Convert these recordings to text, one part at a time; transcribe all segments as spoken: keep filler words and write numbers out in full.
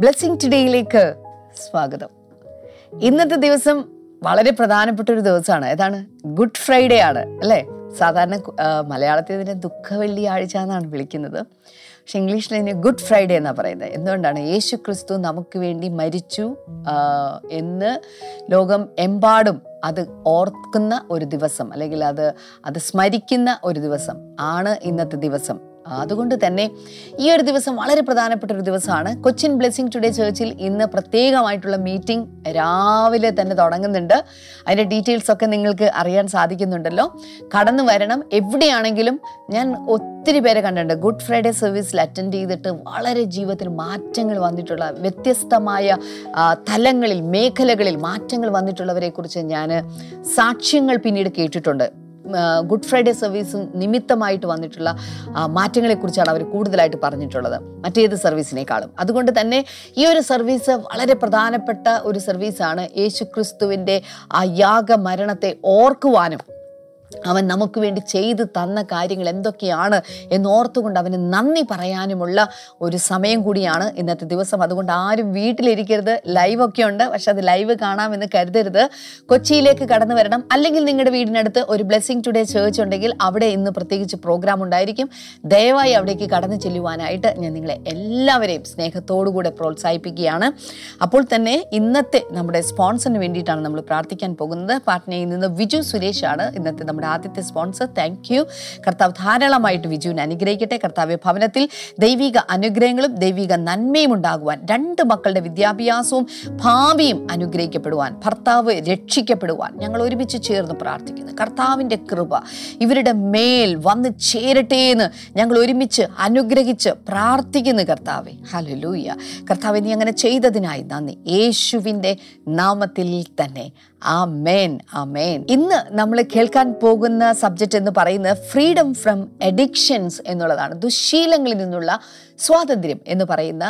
Blessing ടുഡേയിലേക്ക് സ്വാഗതം. ഇന്നത്തെ ദിവസം വളരെ പ്രധാനപ്പെട്ട ഒരു ദിവസമാണ്. ഏതാണ്? ഗുഡ് ഫ്രൈഡേ ആണ്, അല്ലേ? സാധാരണ മലയാളത്തിൽ ഇതിനെ ദുഃഖ വെള്ളിയാഴ്ച എന്നാണ് വിളിക്കുന്നത്. പക്ഷെ ഇംഗ്ലീഷിൽ ഇതിന് ഗുഡ് ഫ്രൈഡേ എന്നാണ് പറയുന്നത്. എന്തുകൊണ്ടാണ്? യേശു ക്രിസ്തു നമുക്ക് വേണ്ടി മരിച്ചു എന്ന് ലോകം എമ്പാടും അത് ഓർക്കുന്ന ഒരു ദിവസം, അല്ലെങ്കിൽ അത് അത് സ്മരിക്കുന്ന ഒരു ദിവസം ആണ് ഇന്നത്തെ ദിവസം. അതുകൊണ്ട് തന്നെ ഈ ഒരു ദിവസം വളരെ പ്രധാനപ്പെട്ട ഒരു ദിവസമാണ്. കൊച്ചിൻ ബ്ലെസ്സിംഗ് ടുഡേ ചേർച്ചിൽ ഇന്ന് പ്രത്യേകമായിട്ടുള്ള മീറ്റിംഗ് രാവിലെ തന്നെ തുടങ്ങുന്നുണ്ട്. അതിൻ്റെ ഡീറ്റെയിൽസ് ഒക്കെ നിങ്ങൾക്ക് അറിയാൻ സാധിക്കുന്നുണ്ടല്ലോ. കടന്നു വരണം. എവിടെയാണെങ്കിലും ഞാൻ ഒത്തിരി പേരെ കണ്ടിട്ടുണ്ട് ഗുഡ് ഫ്രൈഡേ സർവീസിൽ അറ്റൻഡ് ചെയ്തിട്ട് വളരെ ജീവിതത്തിൽ മാറ്റങ്ങൾ വന്നിട്ടുള്ള, വ്യത്യസ്തമായ തലങ്ങളിൽ മേഖലകളിൽ മാറ്റങ്ങൾ വന്നിട്ടുള്ളവരെ കുറിച്ച് ഞാൻ സാക്ഷ്യങ്ങൾ പിന്നീട് കേട്ടിട്ടുണ്ട്. ഗുഡ് ഫ്രൈഡേ സർവീസ് നിമിത്തമായിട്ട് വന്നിട്ടുള്ള മാറ്റങ്ങളെക്കുറിച്ചാണ് അവർ കൂടുതലായിട്ട് പറഞ്ഞിട്ടുള്ളത് മറ്റേത് സർവീസിനേക്കാളും. അതുകൊണ്ട് തന്നെ ഈ ഒരു സർവീസ് വളരെ പ്രധാനപ്പെട്ട ഒരു സർവീസാണ്. യേശു ക്രിസ്തുവിൻ്റെ ആ യാഗ മരണത്തെ ഓർക്കുവാനും അവൻ നമുക്ക് വേണ്ടി ചെയ്തു തന്ന കാര്യങ്ങൾ എന്തൊക്കെയാണ് എന്നോർത്തുകൊണ്ട് അവന് നന്ദി പറയാനുമുള്ള ഒരു സമയം കൂടിയാണ് ഇന്നത്തെ ദിവസം. അതുകൊണ്ട് ആരും വീട്ടിലിരിക്കരുത്. ലൈവൊക്കെ ഉണ്ട്, പക്ഷെ അത് ലൈവ് കാണാമെന്ന് കരുതരുത്. കൊച്ചിയിലേക്ക് കടന്നു വരണം. അല്ലെങ്കിൽ നിങ്ങളുടെ വീടിനടുത്ത് ഒരു ബ്ലെസ്സിംഗ് ടുഡേ ചേർച്ച് ഉണ്ടെങ്കിൽ അവിടെ ഇന്ന് പ്രത്യേകിച്ച് പ്രോഗ്രാം ഉണ്ടായിരിക്കും. ദയവായി അവിടേക്ക് കടന്നു ചെല്ലുവാനായിട്ട് ഞാൻ നിങ്ങളെ എല്ലാവരെയും സ്നേഹത്തോടുകൂടെ പ്രോത്സാഹിപ്പിക്കുകയാണ്. അപ്പോൾ തന്നെ ഇന്നത്തെ നമ്മുടെ സ്പോൺസറിന് വേണ്ടിയിട്ടാണ് നമ്മൾ പ്രാർത്ഥിക്കാൻ പോകുന്നത്. പാറ്റ്നയിൽ നിന്ന് വിജു സുരേഷ് ആണ് ഇന്നത്തെ നമ്മുടെ ആദ്യത്തെ സ്പോൺസർ. താങ്ക് യു കർത്താവ്. ധാരാളമായിട്ട് വിജുവിനെ അനുഗ്രഹിക്കട്ടെ. കർത്താവ് ഭവനത്തിൽ ദൈവിക അനുഗ്രഹങ്ങളും ദൈവിക നന്മയും ഉണ്ടാകുവാൻ, രണ്ട് മക്കളുടെ വിദ്യാഭ്യാസവും ഭാവിയും അനുഗ്രഹിക്കപ്പെടുവാൻ, ഭർത്താവ് രക്ഷിക്കപ്പെടുവാൻ ഞങ്ങൾ ഒരുമിച്ച് ചേർന്ന് പ്രാർത്ഥിക്കുന്നു. കർത്താവിൻ്റെ കൃപ ഇവരുടെ മേൽ വന്ന് ചേരട്ടെ എന്ന് ഞങ്ങൾ ഒരുമിച്ച് അനുഗ്രഹിച്ച് പ്രാർത്ഥിക്കുന്നു കർത്താവെ. ഹല്ലേലൂയ. കർത്താവെ, നീ അങ്ങനെ ചെയ്തതിനായി നന്ദി. യേശുവിൻ്റെ നാമത്തിൽ തന്നെ ആമേൻ, ആമേൻ. ഇന്ന് നമ്മൾ കേൾക്കാൻ പോകുന്ന സബ്ജക്റ്റ് എന്ന് പറയുന്നത് ഫ്രീഡം ഫ്രം അഡിക്ഷൻസ് എന്നുള്ളതാണ്. ദുശ്ശീലങ്ങളിൽ നിന്നുള്ള സ്വാതന്ത്ര്യം എന്ന് പറയുന്ന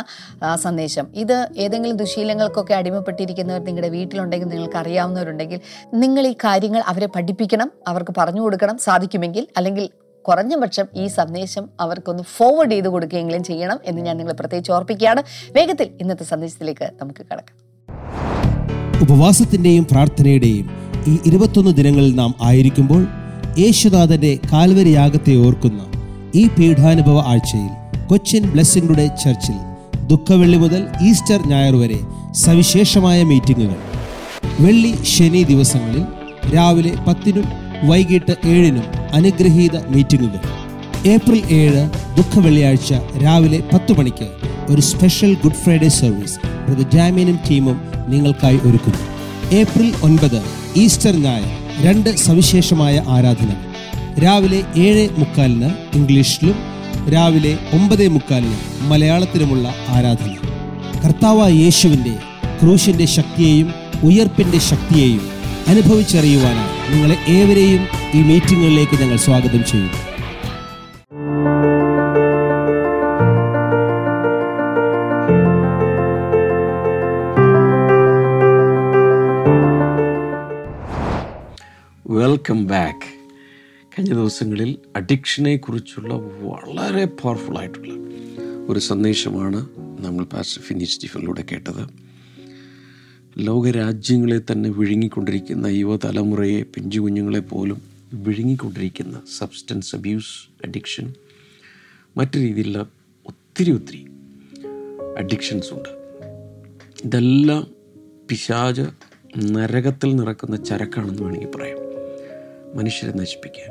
സന്ദേശം. ഇത് ഏതെങ്കിലും ദുശ്ശീലങ്ങൾക്കൊക്കെ അടിമപ്പെട്ടിരിക്കുന്നവർ നിങ്ങളുടെ വീട്ടിലുണ്ടെങ്കിൽ, നിങ്ങൾക്ക് അറിയാവുന്നവരുണ്ടെങ്കിൽ, നിങ്ങൾ ഈ കാര്യങ്ങൾ അവരെ പഠിപ്പിക്കണം, അവർക്ക് പറഞ്ഞു കൊടുക്കണം സാധിക്കുമെങ്കിൽ. അല്ലെങ്കിൽ കുറഞ്ഞ പക്ഷം ഈ സന്ദേശം അവർക്കൊന്ന് ഫോർവേഡ് ചെയ്ത് കൊടുക്കുകയെങ്കിലും ചെയ്യണം എന്ന് ഞാൻ നിങ്ങളെ പ്രത്യേകിച്ച് ഓർപ്പിക്കുകയാണ്. വേഗത്തിൽ ഇന്നത്തെ സന്ദേശത്തിലേക്ക് നമുക്ക് കടക്കാം. ഉപവാസത്തിൻ്റെയും പ്രാർത്ഥനയുടെയും ഈ ഇരുപത്തൊന്ന് ദിനങ്ങളിൽ നാം ആയിരിക്കുമ്പോൾ യേശുദാതൻ്റെ കാൽവരി യാഗത്തെ ഓർക്കുന്ന ഈ പീഠാനുഭവ ആഴ്ചയിൽ കൊച്ചിൻ ബ്ലെസ്സിംഗ് ടുഡേ ചർച്ചിൽ ദുഃഖവെള്ളി മുതൽ ഈസ്റ്റർ ഞായർ വരെ സവിശേഷമായ മീറ്റിങ്ങുകൾ. വെള്ളി ശനി ദിവസങ്ങളിൽ രാവിലെ പത്തിനും വൈകിട്ട് ഏഴിനും അനുഗ്രഹീത മീറ്റിങ്ങുകൾ. ഏപ്രിൽ ഏഴ് ദുഃഖവെള്ളിയാഴ്ച രാവിലെ പത്ത് മണിക്ക് ഒരു special good Friday service brother ജാമിനും ടീമും നിങ്ങൾക്കായി ഒരുക്കുന്നു. ഏപ്രിൽ ഒൻപത് ഈസ്റ്റർ ഞായർ രണ്ട് സവിശേഷമായ ആരാധന. രാവിലെ ഏഴ് മുക്കാലിന് ഇംഗ്ലീഷിലും രാവിലെ ഒമ്പതേ മുക്കാലിന് മലയാളത്തിലുമുള്ള ആരാധന. കർത്താവായ യേശുവിൻ്റെ ക്രൂശിൻ്റെ ശക്തിയെയും ഉയർപ്പിൻ്റെ ശക്തിയെയും അനുഭവിച്ചറിയുവാനായി നിങ്ങളെ ഏവരെയും ഈ മീറ്റിങ്ങുകളിലേക്ക് ഞങ്ങൾ സ്വാഗതം ചെയ്യുന്നു. Welcome back. കഴിഞ്ഞ ദിവസങ്ങളിൽ അഡിക്ഷനെ കുറിച്ചുള്ള വളരെ പവർഫുള്ളായിട്ടുള്ള ഒരു സന്ദേശമാണ് നമ്മൾ പാസ്റ്റർ ഫിനി സ്റ്റീഫനിലൂടെ കേട്ടത്. ലോകരാജ്യങ്ങളെ തന്നെ വിഴുങ്ങിക്കൊണ്ടിരിക്കുന്ന യുവതലമുറയെ, പിഞ്ചുകുഞ്ഞുങ്ങളെ പോലും വിഴുങ്ങിക്കൊണ്ടിരിക്കുന്ന സബ്സ്റ്റൻസ് അബ്യൂസ്, അഡിക്ഷൻ, മറ്റു രീതിയിലുള്ള ഒത്തിരി ഒത്തിരി അഡിക്ഷൻസ് ഉണ്ട്. ഇതെല്ലാം പിശാച് നരകത്തിൽ നിറക്കുന്ന ചരക്കാണെന്ന് വേണമെങ്കിൽ പറയാം, മനുഷ്യരെ നശിപ്പിക്കാൻ.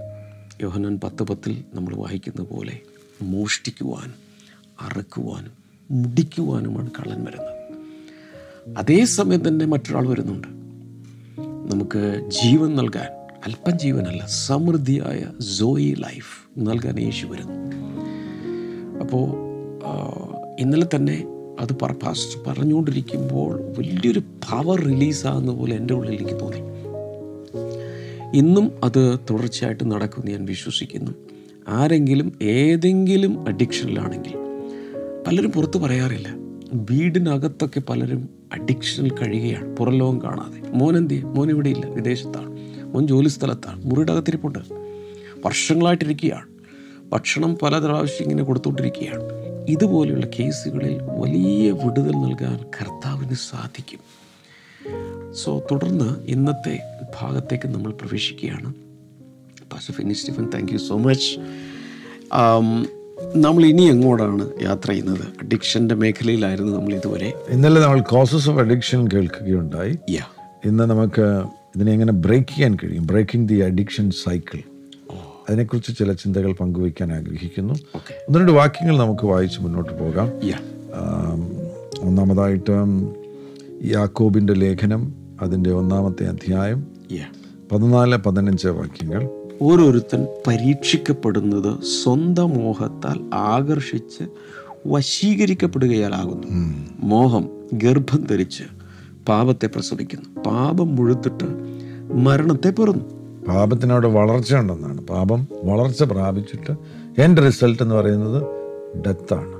യോഹന്നാൻ പത്ത് പത്തിൽ നമ്മൾ വായിക്കുന്ന പോലെ മോഷ്ടിക്കുവാനും അറുക്കുവാനും മുടിക്കുവാനുമാണ് കള്ളൻ വരുന്നത്. അതേസമയം തന്നെ മറ്റൊരാൾ വരുന്നുണ്ട് നമുക്ക് ജീവൻ നൽകാൻ. അല്പം ജീവനല്ല, സമൃദ്ധിയായ സോയി ലൈഫ് നൽകാൻ യേശു വരുന്നു. അപ്പോൾ ഇന്നലെ തന്നെ അത് പാസ്റ്റർ പറഞ്ഞുകൊണ്ടിരിക്കുമ്പോൾ വലിയൊരു പവർ റിലീസാകുന്ന പോലെ എൻ്റെ ഉള്ളിൽ എനിക്ക് തോന്നി. ഇന്നും അത് തുടർച്ചയായിട്ട് നടക്കുമെന്ന് ഞാൻ വിശ്വസിക്കുന്നു. ആരെങ്കിലും ഏതെങ്കിലും അഡിക്ഷനിലാണെങ്കിൽ, പലരും പുറത്ത് പറയാറില്ല, വീടിനകത്തൊക്കെ പലരും അഡിക്ഷനിൽ കഴിയുകയാണ് പുറലോകം കാണാതെ. മോനെന്തി മോൻ ഇവിടെ ഇല്ല, വിദേശത്താണ്, മോൻ ജോലി സ്ഥലത്താണ്, മുറിയുടെ അകത്തിരിപ്പുണ്ട്, വർഷങ്ങളായിട്ടിരിക്കുകയാണ്, ഭക്ഷണം പല പ്രാവശ്യം ഇങ്ങനെ കൊടുത്തുകൊണ്ടിരിക്കുകയാണ്. ഇതുപോലെയുള്ള കേസുകളിൽ വലിയ വിടുതൽ നൽകാൻ കർത്താവിന് സാധിക്കും. സോ തുടർന്ന് ഇന്നത്തെ ഭാഗത്തേക്ക് നമ്മൾ പ്രവേശിക്കുകയാണ്. Pastor Fini Stephen, thank you so much. നമ്മൾ ഇനി എങ്ങോട്ടാണ് യാത്ര ചെയ്യുന്നത്? അഡിക്ഷൻ്റെ മേഖലയിലായിരുന്നു നമ്മൾ ഇതുവരെ. ഇന്നലെ നമ്മൾ കോസസ് ഓഫ് അഡിക്ഷൻ കേൾക്കുകയുണ്ടായി. ഇന്ന് നമുക്ക് ഇതിനെ എങ്ങനെ ബ്രേക്ക് ചെയ്യാൻ കഴിയും, ബ്രേക്കിംഗ് ദി അഡിക്ഷൻ സൈക്കിൾ, അതിനെക്കുറിച്ച് ചില ചിന്തകൾ പങ്കുവയ്ക്കാൻ ആഗ്രഹിക്കുന്നു. ഒന്ന് രണ്ട് വാക്യങ്ങൾ നമുക്ക് വായിച്ച് മുന്നോട്ട് പോകാം. ഒന്നാമതായിട്ട് യാക്കോബിൻ്റെ ലേഖനം, അതിൻ്റെ ഒന്നാമത്തെ അധ്യായം പതിനാല് പതിനഞ്ച് വാക്യങ്ങൾ. ഓരോരുത്തൻ പരീക്ഷിക്കപ്പെടുന്നത് സ്വന്തം മോഹത്താൽ ആകർഷിച്ച് വശീകരിക്കപ്പെടുകയാലാകുന്നു. മോഹം ഗർഭം ധരിച്ച് പാപത്തെ പ്രസവിക്കുന്നു, പാപം മുഴുത്തിട്ട് മരണത്തെ പിറന്നു. പാപത്തിനവിടെ വളർച്ച ഉണ്ടെന്നാണ്. പാപം വളർച്ച പ്രാപിച്ചിട്ട് എൻ്റെ റിസൾട്ട് എന്ന് പറയുന്നത് ഡെത്താണ്,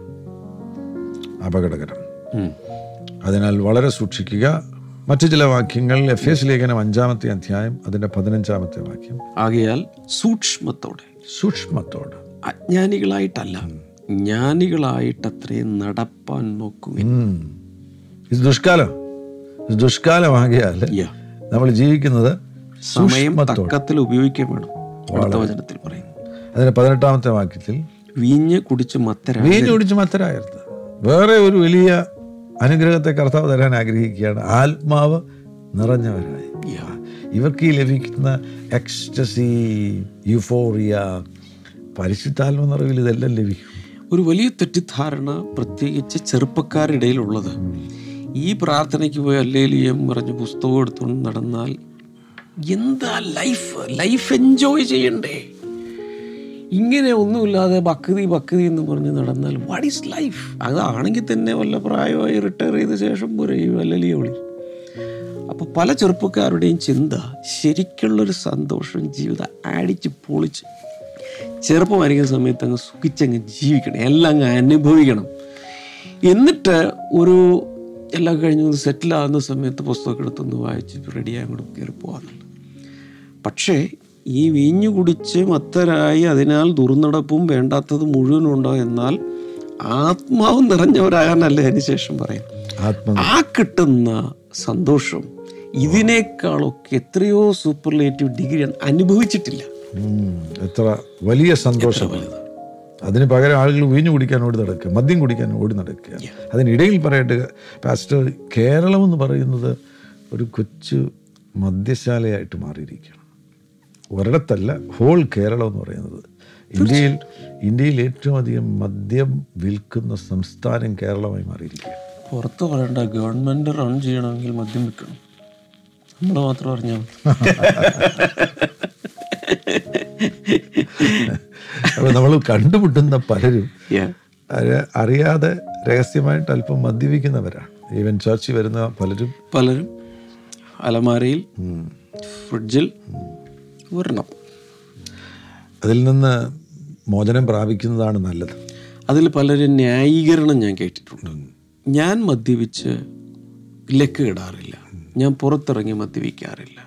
അപകടകരം. അതിനാൽ വളരെ സൂക്ഷിക്കുക. മറ്റു ചില വാക്യങ്ങൾ എഫേസ് ലേഖനം അഞ്ചാമത്തെ അധ്യായം അതിൻ്റെ പതിനഞ്ചാമത്തെ വാക്യം. ആകയാൽ സൂക്ഷ്മത്തോടെ സൂക്ഷ്മത്തോടെ അജ്ഞാനികളായിട്ടല്ല ജ്ഞാനികളായിട്ടത്രേ നടപ്പാൻ നോക്കുക. ഇത് ദുഷ്കാലം, ഇത് ദുഷ്കാലമാകയാൽ നമ്മൾ ജീവിക്കുന്നത് സമയം തക്കത്തിൽ ഉപയോഗിക്കാൻ വേണം. അതിന്റെ പതിനെട്ടാമത്തെ വാക്യത്തിൽ വീഞ്ഞ് കുടിച്ച് മത്തരാ വീഞ്ഞ് കുടിച്ച് മത്തരായരുത്. വേറെ ഒരു വലിയ അനുഗ്രഹത്തെ കർത്താവ് തരാൻ ആഗ്രഹിക്കുകയാണ്, ആത്മാവ് നിറഞ്ഞവരായി. ഇവർക്ക് ലഭിക്കുന്ന എക്സ്റ്റസി, യുഫോറിയ, പരിശുദ്ധാത്മ നിറവിൽ ഇതെല്ലാം ലഭിക്കും. ഒരു വലിയ തെറ്റിദ്ധാരണ പ്രത്യേകിച്ച് ചെറുപ്പക്കാരിടയിലുള്ളത്, ഈ പ്രാർത്ഥനയ്ക്ക് പോയി ഹല്ലേലൂയ പറഞ്ഞ് പുസ്തകം എടുത്തുകൊണ്ട് നടന്നാൽ എന്താ ലൈഫ്, ലൈഫ് എൻജോയ് ചെയ്യണ്ടേ, ഇങ്ങനെ ഒന്നുമില്ലാതെ ഭക്തി ഭക്തി എന്ന് പറഞ്ഞ് നടന്നാൽ വാട്ട് ഈസ് ലൈഫ്? അതാണെങ്കിൽ തന്നെ വല്ല പ്രായമായി റിട്ടയർ ചെയ്ത ശേഷം പോരെ ഈ ഹല്ലേലൂയ വിളി. അപ്പോൾ പല ചെറുപ്പക്കാരുടെയും ചിന്ത ശരിക്കുള്ളൊരു സന്തോഷം ജീവിതം അടിച്ച് പൊളിച്ച് ചെറുപ്പമായിരിക്കുന്ന സമയത്ത് അങ്ങ് സുഖിച്ചങ്ങ് ജീവിക്കണം, എല്ലാം അങ്ങ് അനുഭവിക്കണം, എന്നിട്ട് ഒരു എല്ലാം കഴിഞ്ഞൊന്ന് സെറ്റിലാകുന്ന സമയത്ത് പുസ്തകം എടുത്തൊന്ന് വായിച്ച് റെഡിയായി അങ്ങോട്ട് കയറി പോകാറുണ്ട്. പക്ഷേ ഈ വീഞ്ഞു കുടിച്ച് മത്തരായി അതിനാൽ ദുർനടപ്പും വേണ്ടാത്തത് മുഴുവനും ഉണ്ടോ എന്നാൽ ആത്മാവ് നിറഞ്ഞവരാകാനല്ലേ അതിനുശേഷം പറയാം. ആ കിട്ടുന്ന സന്തോഷം ഇതിനേക്കാളൊക്കെ എത്രയോ സൂപ്പർലേറ്റീവ് ഡിഗ്രിയാണ്, അനുഭവിച്ചിട്ടില്ല. എത്ര വലിയ സന്തോഷം! അതിന് പകരം ആളുകൾ വീഞ്ഞു കുടിക്കാൻ ഓടി നടക്കുക, മദ്യം കുടിക്കാൻ ഓടി നടക്കുക. അതിനിടയിൽ പറയട്ടെ പാസ്റ്റർ, കേരളം എന്ന് പറയുന്നത് ഒരു കൊച്ചു മദ്യശാലയായിട്ട് മാറിയിരിക്കുകയാണ്. ഒരിടത്തല്ല, ഹോൾ കേരളം എന്ന് പറയുന്നത്. ഇന്ത്യയിൽ ഇന്ത്യയിൽ ഏറ്റവും അധികം മദ്യം വിൽക്കുന്ന സംസ്ഥാനം കേരളമായി മാറിയിരിക്കുകയാണ്. പുറത്ത് പറയണ്ട, ഗവൺമെൻറ് റൺ ചെയ്യണമെങ്കിൽ മദ്യം വിൽക്കണം, നമ്മൾ മാത്രം അറിഞ്ഞാൽ അപ്പോൾ നമ്മൾ കണ്ടുമുട്ടുന്ന പലരും അറിയാതെ രഹസ്യമായിട്ട് അല്പം മദ്യപിക്കുന്നവരാണ്. ഈവൻ ചർച്ചിൽ വരുന്ന പലരും പലരും അലമാരയിൽ, ഫ്രിഡ്ജിൽ ഒരെണ്ണം. അതിൽ നിന്ന് മോചനം പ്രാപിക്കുന്നതാണ് നല്ലത്. അതിൽ പലരും ന്യായീകരണം ഞാൻ കേട്ടിട്ടുണ്ട്. ഞാൻ മദ്യപിച്ച് ലക്ക് ഇടാറില്ല, ഞാൻ പുറത്തിറങ്ങി മദ്യപിക്കാറില്ല,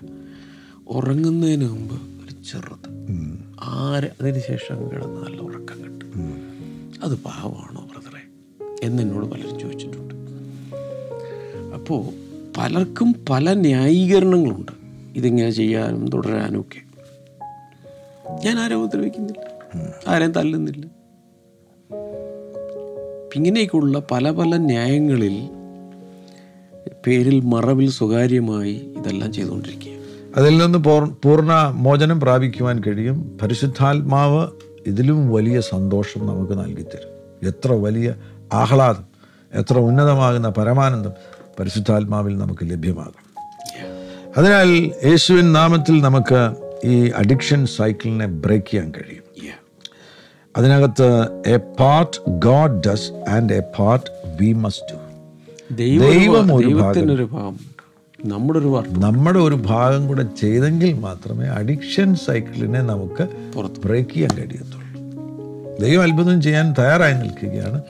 ഉറങ്ങുന്നതിന് മുമ്പ് ഒരു ചെറുത് ആര് അതിന് ശേഷം കിടന്ന് നല്ല ഉറക്കം കിട്ടും, അത് പാവമാണോ ബ്രദറെ എന്നെന്നോട് പലരും ചോദിച്ചിട്ടുണ്ട്. അപ്പോൾ പലർക്കും പല ന്യായീകരണങ്ങളുണ്ട് ഇതിങ്ങനെ ചെയ്യാനും തുടരാനും ഒക്കെ. ഞാൻ ആരെയും ഉപദ്രവിക്കുന്നില്ല, ആരെയും തല്ലുന്നില്ല, ഇങ്ങനെയൊക്കെയുള്ള പല പല ന്യായങ്ങളിൽ പേരിൽ മറവിൽ സ്വകാര്യമായി ഇതെല്ലാം ചെയ്തുകൊണ്ടിരിക്കുക. അതിൽ നിന്ന് പൂർണ്ണ മോചനം പ്രാപിക്കുവാൻ കഴിയും. പരിശുദ്ധാത്മാവ് ഇതിലും വലിയ സന്തോഷം നമുക്ക് നൽകിത്തരും. എത്ര വലിയ ആഹ്ലാദം, എത്ര ഉന്നതമാകുന്ന പരമാനന്ദം പരിശുദ്ധാത്മാവിൽ നമുക്ക് ലഭ്യമാകും. അതിനാൽ യേശുവിൻ നാമത്തിൽ നമുക്ക് ഈ അഡിക്ഷൻ സൈക്കിളിനെ ബ്രേക്ക് ചെയ്യാൻ കഴിയും. അതിനകത്ത് a part God does and a part we must do. ദൈവം ഒരു ഭാഗം, നമ്മുടെ ഒരു നമ്മുടെ ഒരു ഭാഗം കൂടെ ചെയ്തെങ്കിൽ മാത്രമേ അഡിക്ഷൻ സൈക്കിളിനെ നമുക്ക് പുറത്ത് ബ്രേക്ക് ചെയ്യാൻ കഴിയത്തുള്ളൂ. ദൈവം അത്ഭുതം ചെയ്യാൻ തയ്യാറായി നിൽക്കുകയാണ്.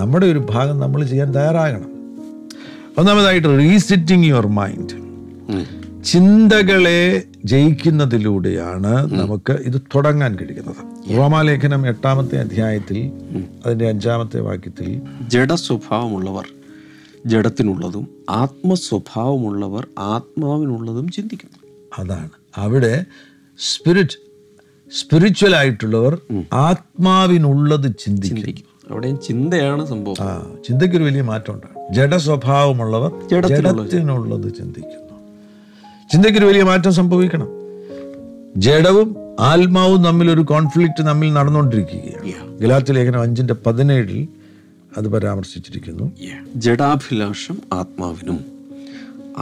നമ്മുടെ ഒരു ഭാഗം നമ്മൾ ചെയ്യാൻ തയ്യാറാകണം. ഒന്നാമതായിട്ട് റീസെറ്റിംഗ് യുവർ മൈൻഡ്. ചിന്തകളെ ജയിക്കുന്നതിലൂടെയാണ് നമുക്ക് ഇത് തുടങ്ങാൻ കഴിയുന്നത്. റോമാലേഖനം എട്ടാമത്തെ അധ്യായത്തിൽ അതിൻ്റെ അഞ്ചാമത്തെ വാക്യത്തിൽ ജഡസ്വഭാവമുള്ളവർ ജഡത്തിനുള്ളതും ആത്മസ്വഭാവമുള്ളവർ ആത്മാവിനുള്ളതും ചിന്തിക്കുന്നു. അതാണ് അവിടെ സ്പിരിറ്റ് സ്പിരിച്വൽ ആയിട്ടുള്ളവർ ആത്മാവിനുള്ളത് ചിന്തിക്കും. അവിടെ ചിന്തയാണ് സംഭവം. ആ ചിന്തയ്ക്കൊരു വലിയ മാറ്റമുണ്ടാകും. ജഡസ്വഭാവമുള്ളവർ ജഡത്തിനുള്ളത് ചിന്തിക്കുന്നു. ചിന്തയ്ക്കൊരു വലിയ മാറ്റം സംഭവിക്കണം. ജഡവും ആത്മാവും തമ്മിലൊരു കോൺഫ്ലിക്റ്റ് നമ്മിൽ നടന്നുകൊണ്ടിരിക്കുകയാണ്. ഗലാത്യ ലേഖനം അഞ്ചിന്റെ പതിനേഴിൽ അത് പരാമർശിച്ചിരിക്കുന്നു. ജഡാഭിലാഷം ആത്മാവിനും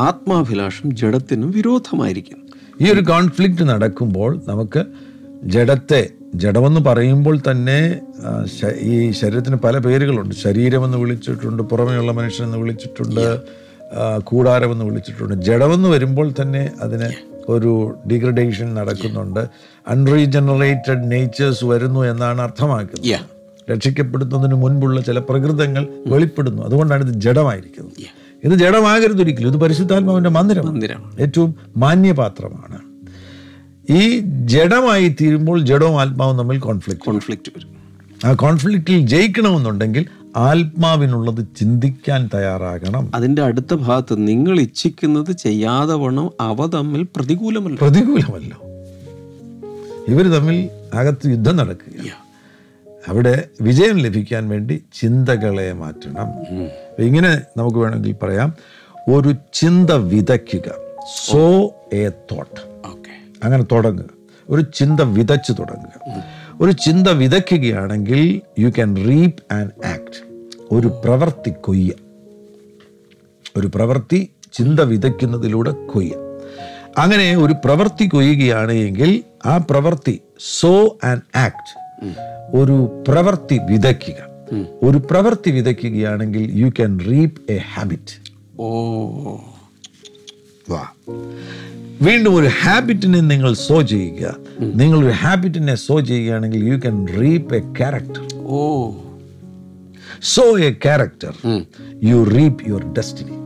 ആത്മാഭിലാഷം ജഡത്തിനും വിരോധമായിരിക്കുന്നു. ഈ ഒരു കോൺഫ്ലിക്റ്റ് നടക്കുമ്പോൾ നമുക്ക് ജഡത്തെ, ജഡമെന്ന് പറയുമ്പോൾ തന്നെ ഈ ശരീരത്തിന് പല പേരുകളുണ്ട്. ശരീരമെന്ന് വിളിച്ചിട്ടുണ്ട്, പുറമെയുള്ള മനുഷ്യനെന്ന് വിളിച്ചിട്ടുണ്ട്, കൂടാരമെന്ന് വിളിച്ചിട്ടുണ്ട്. ജഡമെന്ന് വരുമ്പോൾ തന്നെ അതിന് ഒരു ഡിഗ്രഡേഷൻ നടക്കുന്നുണ്ട്. അൺറീജനറേറ്റഡ് നേച്ചേഴ്സ് വരുന്നു എന്നാണ് അർത്ഥമാക്കുന്നത്. രക്ഷിക്കപ്പെടുന്നതിന് മുൻപുള്ള ചില പ്രകൃതങ്ങൾ വെളിപ്പെടുന്നു. അതുകൊണ്ടാണ് ഇത് ജഡമായിരിക്കുന്നത്. ഇത് ജഡമാകരുതൊരിക്കലും. ഇത് പരിശുദ്ധാത്മാവിൻ്റെ മന്ദിരം, ഏറ്റവും മാന്യപാത്രമാണ്. ഈ ജഡമായി തീരുമ്പോൾ ജഡവും ആത്മാവും തമ്മിൽ കോൺഫ്ലിക്റ്റ് കോൺഫ്ലിക്റ്റ് വരും. ആ കോൺഫ്ലിക്റ്റിൽ ജയിക്കണമെന്നുണ്ടെങ്കിൽ ആത്മാവിനുള്ളത് ചിന്തിക്കാൻ തയ്യാറാകണം. അതിന്റെ അടുത്ത ഭാഗത്ത് നിങ്ങൾ ഇച്ഛിക്കുന്നത് ചെയ്യാതെ വണ്ണം അവ തമ്മിൽ പ്രതികൂലമല്ല പ്രതികൂലമല്ലോ ഇവർ തമ്മിൽ അകത്ത് യുദ്ധം നടക്കുക. അവിടെ വിജയം ലഭിക്കാൻ വേണ്ടി ചിന്തകളെ മാറ്റണം. ഇങ്ങനെ നമുക്ക് വേണമെങ്കിൽ പറയാം, ഒരു ചിന്ത വിതയ്ക്കുക. സോ എ തോട്ട്, അങ്ങനെ തുടങ്ങുക. ഒരു ചിന്ത വിതച്ച് തുടങ്ങുക. ഒരു ചിന്ത വിതയ്ക്കുകയാണെങ്കിൽ you can reap and act. ഒരു പ്രവൃത്തി കൊയ്യ, ഒരു പ്രവൃത്തി ചിന്ത വിതയ്ക്കുന്നതിലൂടെ കൊയ്യ. അങ്ങനെ ഒരു പ്രവൃത്തി കൊയ്യുകയാണ് എങ്കിൽ ആ പ്രവൃത്തി സോ ആൻഡ് ആക്ട്. ഒരു പ്രവൃത്തി വിതയ്ക്കുക. ഒരു പ്രവൃത്തി വിതയ്ക്കുകയാണെങ്കിൽ you can reap a habit. ഓ വാ, വീണ്ടും ഒരു ഹാബിറ്റിനെ നിങ്ങൾ സോ ചെയ്യുക. നിങ്ങളൊരു ഹാബിറ്റിനെ സോ ചെയ്യുകയാണെങ്കിൽ you can reap a character. Oh sow a character you reap your destiny.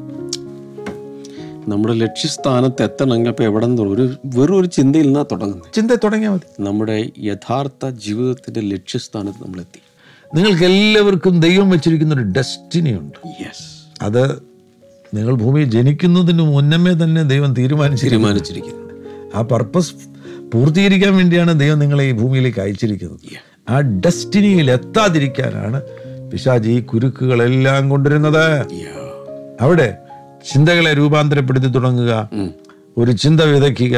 നമ്മുടെ ലക്ഷ്യസ്ഥാനത്ത് എത്തണമെങ്കിൽ ഇപ്പോൾ എവിടെ നിന്ന് ഒരു വെറും ഒരു ചിന്തയിൽ നിന്നാണ് തുടങ്ങുന്നത്. ചിന്ത തുടങ്ങിയാൽ മതി. നമ്മുടെ യഥാർത്ഥ ജീവിതത്തിൻ്റെ ലക്ഷ്യസ്ഥാനത്ത് നമ്മളെത്തി. നിങ്ങൾക്ക് എല്ലാവർക്കും ദൈവം വെച്ചിരിക്കുന്ന ഒരു ഡെസ്റ്റിനി ഉണ്ട്. യെസ്, അത് നിങ്ങൾ ഭൂമിയിൽ ജനിക്കുന്നതിന് മുന്നമേ തന്നെ ദൈവം തീരുമാനിച്ച് തീരുമാനിച്ചിരിക്കുന്നത്. ആ പർപ്പസ് പൂർത്തീകരിക്കാൻ വേണ്ടിയാണ് ദൈവം നിങ്ങളെ ഈ ഭൂമിയിലേക്ക് അയച്ചിരിക്കുന്നത്. ആ ഡെസ്റ്റിനിയിൽ എത്താതിരിക്കാനാണ് പിശാച് ഈ കുരുക്കുകളെല്ലാം കൊണ്ടുവരുന്നത്. അവിടെ ചിന്തകളെ രൂപാന്തരപ്പെടുത്തി തുടങ്ങുക. ഒരു ചിന്ത വിതയ്ക്കുക.